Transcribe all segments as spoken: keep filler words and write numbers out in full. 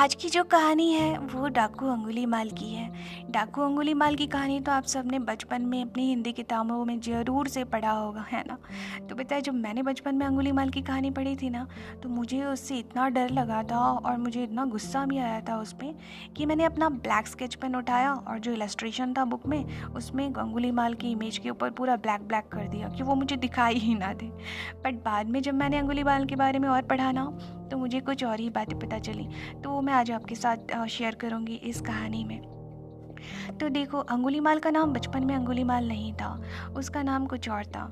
आज की जो कहानी है वो डाकू अंगुलीमाल की है। डाकू अंगुलीमाल की कहानी तो आप सबने बचपन में अपनी हिंदी किताबों में ज़रूर से पढ़ा होगा, है ना। तो बेटा जब मैंने बचपन में अंगुलीमाल की कहानी पढ़ी थी ना, तो मुझे उससे इतना डर लगा था और मुझे इतना गुस्सा भी आया था उस पर कि मैंने अपना ब्लैक स्केच पेन उठाया और जो इलस्ट्रेशन था बुक में उसमें अंगुलीमाल की इमेज के ऊपर पूरा ब्लैक ब्लैक कर दिया कि वो मुझे दिखाई ही ना दे। बट बाद में जब मैंने अंगुलीमाल के बारे में और पढ़ा ना, तो मुझे कुछ और ही बातें पता चली, तो मैं आज आपके साथ शेयर करूंगी इस कहानी में। तो देखो, अंगुलीमाल का नाम बचपन में अंगुलीमाल नहीं था, उसका नाम कुछ और था।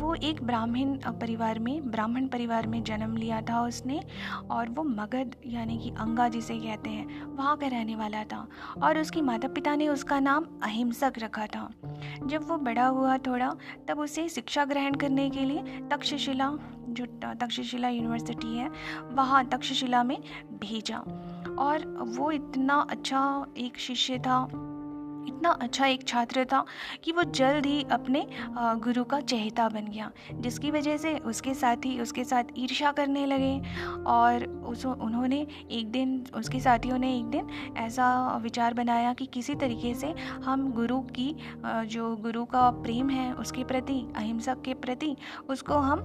वो एक ब्राह्मण परिवार में ब्राह्मण परिवार में जन्म लिया था उसने, और वो मगध यानी कि अंगा जिसे कहते हैं वहाँ का रहने वाला था। और उसके माता पिता ने उसका नाम अहिंसक रखा था। जब वो बड़ा हुआ थोड़ा, तब उसे शिक्षा ग्रहण करने के लिए तक्षशिला जो तक्षशिला यूनिवर्सिटी है वहाँ तक्षशिला में भेजा। और वो इतना अच्छा एक शिष्य था, इतना अच्छा एक छात्र था कि वो जल्द ही अपने गुरु का चहेता बन गया, जिसकी वजह से उसके साथी उसके साथ ईर्ष्या करने लगे। और उस उन्होंने एक दिन उसके साथियों ने एक दिन ऐसा विचार बनाया कि किसी तरीके से हम गुरु की जो गुरु का प्रेम है उसके प्रति, अहिंसक के प्रति, उसको हम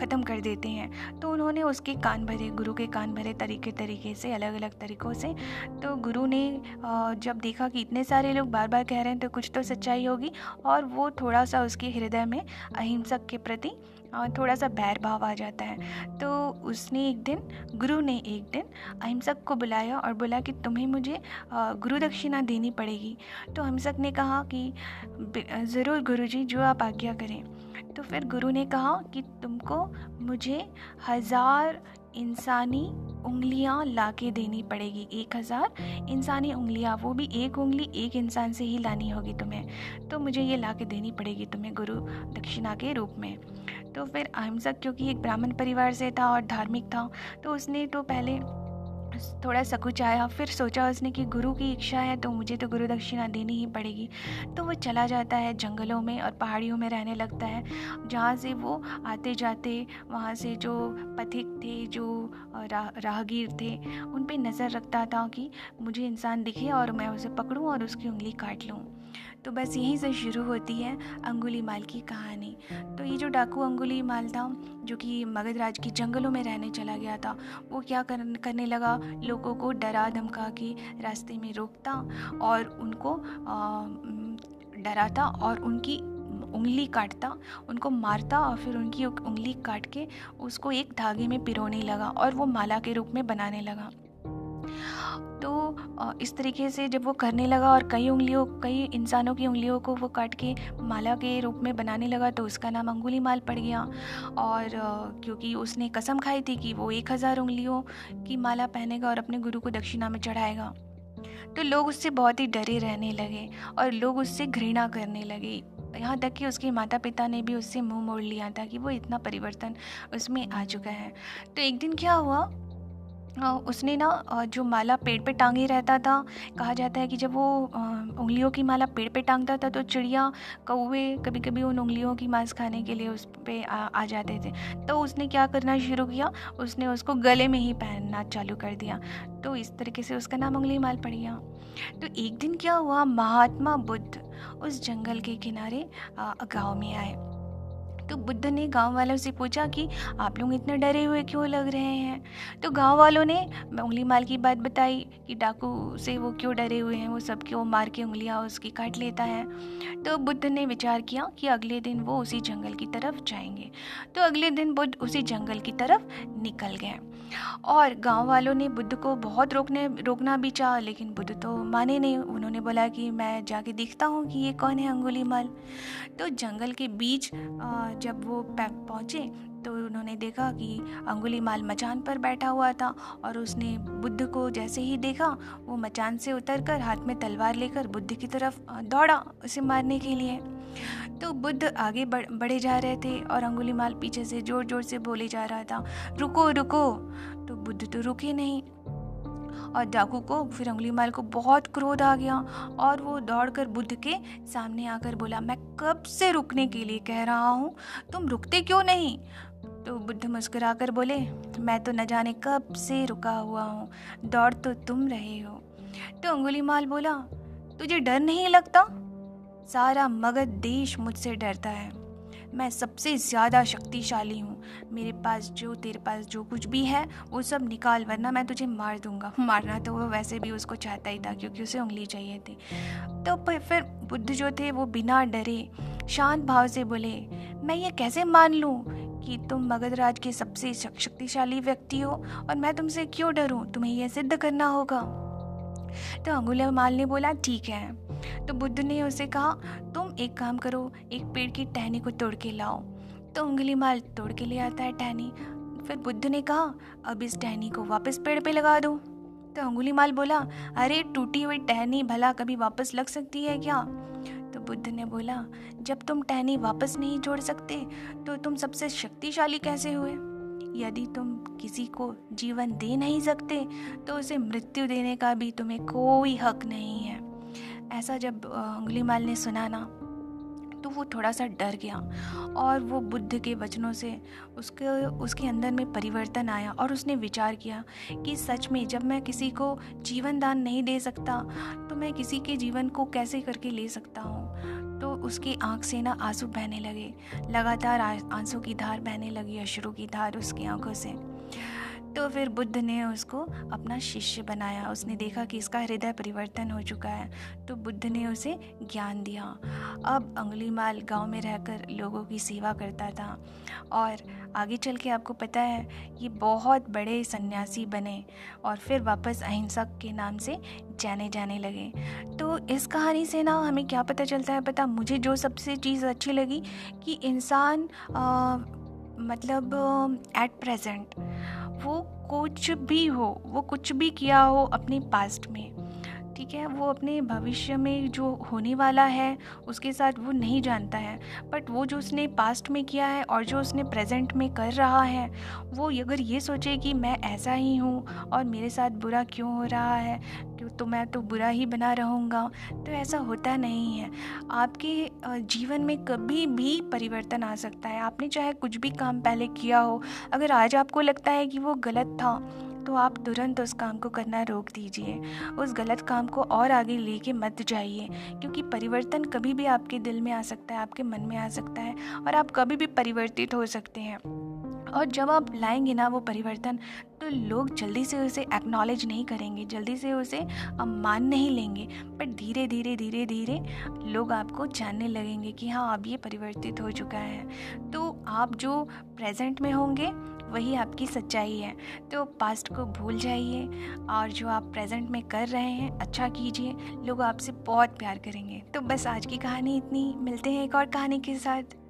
ख़त्म कर देते हैं। तो उन्होंने उसके कान भरे, गुरु के कान भरे तरीके तरीके से अलग अलग तरीक़ों से। तो गुरु ने जब देखा कि इतने सारे लोग बार बार कह रहे हैं तो कुछ तो सच्चाई होगी, और वो थोड़ा सा उसके हृदय में अहिंसक के प्रति थोड़ा सा बैर भाव आ जाता है। तो उसने एक दिन गुरु ने एक दिन अहिंसक को बुलाया और बोला कि तुम्हें मुझे गुरु दक्षिणा देनी पड़ेगी। तो अहिंसक ने कहा कि ज़रूर गुरुजी, जो आप आज्ञा करें। तो फिर गुरु ने कहा कि तुमको मुझे हज़ार इंसानी उंगलियां लाके देनी पड़ेगी, एक हज़ार इंसानी उंगलियां, वो भी एक उंगली एक इंसान से ही लानी होगी तुम्हें। तो मुझे ये लाके देनी पड़ेगी तुम्हें गुरु दक्षिणा के रूप में। तो फिर अहिंसक क्योंकि एक ब्राह्मण परिवार से था और धार्मिक था, तो उसने तो पहले थोड़ा सकुचाया, फिर सोचा उसने कि गुरु की इच्छा है तो मुझे तो गुरु दक्षिणा देनी ही पड़ेगी। तो वो चला जाता है जंगलों में और पहाड़ियों में रहने लगता है, जहाँ से वो आते जाते वहाँ से जो पथिक थे, जो रा, राहगीर थे, उन पे नज़र रखता था कि मुझे इंसान दिखे और मैं उसे पकड़ूँ और उसकी उंगली काट लूँ। तो बस यहीं से शुरू होती है अंगुलीमाल की कहानी। तो ये जो डाकू अंगुलीमाल था, जो कि मगध राज के जंगलों में रहने चला गया था, वो क्या करने लगा, लोगों को डरा धमका के रास्ते में रोकता और उनको डराता और उनकी उंगली काटता, उनको मारता और फिर उनकी उंगली काट के उसको एक धागे में पिरोने लगा और वो माला के रूप में बनाने लगा। तो इस तरीके से जब वो करने लगा और कई उंगलियों कई इंसानों की उंगलियों को वो काट के माला के रूप में बनाने लगा, तो उसका नाम अंगुलीमाल पड़ गया। और क्योंकि उसने कसम खाई थी कि वो एक हज़ार उंगलियों की माला पहनेगा और अपने गुरु को दक्षिणा में चढ़ाएगा, तो लोग उससे बहुत ही डरे रहने लगे और लोग उससे घृणा करने लगे। यहाँ तक कि उसके माता पिता ने भी उससे मुँह मोड़ लिया था कि वो इतना परिवर्तन उसमें आ चुका है। तो एक दिन क्या हुआ, उसने ना जो माला पेड़ पे टांगे रहता था, कहा जाता है कि जब वो उंगलियों की माला पेड़ पे टांगता था तो चिड़िया कौवे कभी कभी उन उंगलियों की मांस खाने के लिए उस पे आ, आ जाते थे। तो उसने क्या करना शुरू किया, उसने उसको गले में ही पहनना चालू कर दिया। तो इस तरीके से उसका नाम अंगुलीमाल पड़ गया। तो एक दिन क्या हुआ, महात्मा बुद्ध उस जंगल के किनारे गाँव में आए। तो बुद्ध ने गांव वालों से पूछा कि आप लोग इतने डरे हुए क्यों लग रहे हैं। तो गांव वालों ने अंगुलीमाल की बात बताई कि डाकू से वो क्यों डरे हुए हैं, वो सब क्यों मार के उंगलियां उसकी काट लेता है। तो बुद्ध ने विचार किया कि अगले दिन वो उसी जंगल की तरफ जाएंगे। तो अगले दिन बुद्ध उसी जंगल की तरफ निकल गए और गाँव वालों ने बुद्ध को बहुत रोकने रोकना भी चाहा, लेकिन बुद्ध तो माने नहीं। उन्होंने बोला कि मैं जाके देखता हूँ कि ये कौन है अंगुलीमाल। तो जंगल के बीच जब वो पहुँचे तो उन्होंने देखा कि अंगुलीमाल मचान पर बैठा हुआ था, और उसने बुद्ध को जैसे ही देखा वो मचान से उतरकर हाथ में तलवार लेकर बुद्ध की तरफ दौड़ा उसे मारने के लिए। तो बुद्ध आगे बढ़ बढ़े जा रहे थे और अंगुलीमाल पीछे से ज़ोर ज़ोर से बोले जा रहा था, रुको रुको। तो बुद्ध तो रुके नहीं और डाकू को फिर अंगुलीमाल को बहुत क्रोध आ गया और वो दौड़कर बुद्ध के सामने आकर बोला, मैं कब से रुकने के लिए कह रहा हूँ, तुम रुकते क्यों नहीं। तो तो बुद्ध मुस्कुराकर बोले, मैं तो न जाने कब से रुका हुआ हूँ, दौड़ तो तुम रहे हो। तो अंगुलीमाल बोला, तुझे डर नहीं लगता? सारा मगध देश मुझसे डरता है। मैं सबसे ज़्यादा शक्तिशाली हूँ। मेरे पास जो तेरे पास जो कुछ भी है वो सब निकाल, वरना मैं तुझे मार दूंगा। मारना तो वो वैसे भी उसको चाहता ही था, क्योंकि उसे उंगली चाहिए थी। तो फिर बुद्ध जो थे वो बिना डरे शांत भाव से बोले, मैं ये कैसे मान लूँ कि तुम मगधराज के सबसे शक्तिशाली व्यक्ति हो और मैं तुमसे क्यों डरूँ? तुम्हें यह सिद्ध करना होगा। तो अंगुलीमाल ने बोला, ठीक है। तो बुद्ध ने उसे कहा, तुम एक काम करो, एक पेड़ की टहनी को तोड़ के लाओ। तो अंगुलीमाल तोड़ के ले आता है टहनी। फिर बुद्ध ने कहा, अब इस टहनी को वापस पेड़ पे लगा दो। तो अंगुलीमाल बोला, अरे टूटी हुई टहनी भला कभी वापस लग सकती है क्या? तो बुद्ध ने बोला, जब तुम टहनी वापस नहीं जोड़ सकते तो तुम सबसे शक्तिशाली कैसे हुए? यदि तुम किसी को जीवन दे नहीं सकते तो उसे मृत्यु देने का भी तुम्हें कोई हक नहीं है। ऐसा जब अंगुलीमाल ने सुना ना, तो वो थोड़ा सा डर गया और वो बुद्ध के वचनों से उसके उसके अंदर में परिवर्तन आया और उसने विचार किया कि सच में जब मैं किसी को जीवन दान नहीं दे सकता तो मैं किसी के जीवन को कैसे करके ले सकता हूँ। तो उसकी आंख से ना आंसू बहने लगे, लगातार आंसू की धार बहने लगी, अश्रु की धार उसकी आंखों से। तो फिर बुद्ध ने उसको अपना शिष्य बनाया। उसने देखा कि इसका हृदय परिवर्तन हो चुका है, तो बुद्ध ने उसे ज्ञान दिया। अब अंगुलीमाल गांव में रहकर लोगों की सेवा करता था और आगे चल के आपको पता है ये बहुत बड़े सन्यासी बने और फिर वापस अहिंसक के नाम से जाने जाने लगे। तो इस कहानी से ना हमें क्या पता चलता है, पता मुझे जो सबसे चीज़ अच्छी लगी कि इंसान आ, मतलब एट प्रेजेंट वो कुछ भी हो, वो कुछ भी किया हो अपने पास्ट में, ठीक है, वो अपने भविष्य में जो होने वाला है उसके साथ वो नहीं जानता है, बट वो जो उसने पास्ट में किया है और जो उसने प्रेजेंट में कर रहा है, वो अगर ये सोचे कि मैं ऐसा ही हूँ और मेरे साथ बुरा क्यों हो रहा है, तो मैं तो बुरा ही बना रहूँगा, तो ऐसा होता नहीं है। आपके जीवन में कभी भी परिवर्तन आ सकता है। आपने चाहे कुछ भी काम पहले किया हो, अगर आज आपको लगता है कि वो गलत था, तो आप तुरंत उस काम को करना रोक दीजिए। उस गलत काम को और आगे लेके मत जाइए, क्योंकि परिवर्तन कभी भी आपके दिल में आ सकता है, आपके मन में आ सकता है और आप कभी भी परिवर्तित हो सकते हैं। और जब आप लाएंगे ना वो परिवर्तन, तो लोग जल्दी से उसे एक्नॉलेज नहीं करेंगे, जल्दी से उसे मान नहीं लेंगे, बट धीरे धीरे धीरे धीरे लोग आपको जानने लगेंगे कि हाँ अब ये परिवर्तित हो चुका है। तो आप जो प्रेजेंट में होंगे वही आपकी सच्चाई है। तो पास्ट को भूल जाइए और जो आप प्रेजेंट में कर रहे हैं अच्छा कीजिए। लोग आपसे बहुत प्यार करेंगे। तो बस आज की कहानी इतनी, मिलते हैं एक और कहानी के साथ।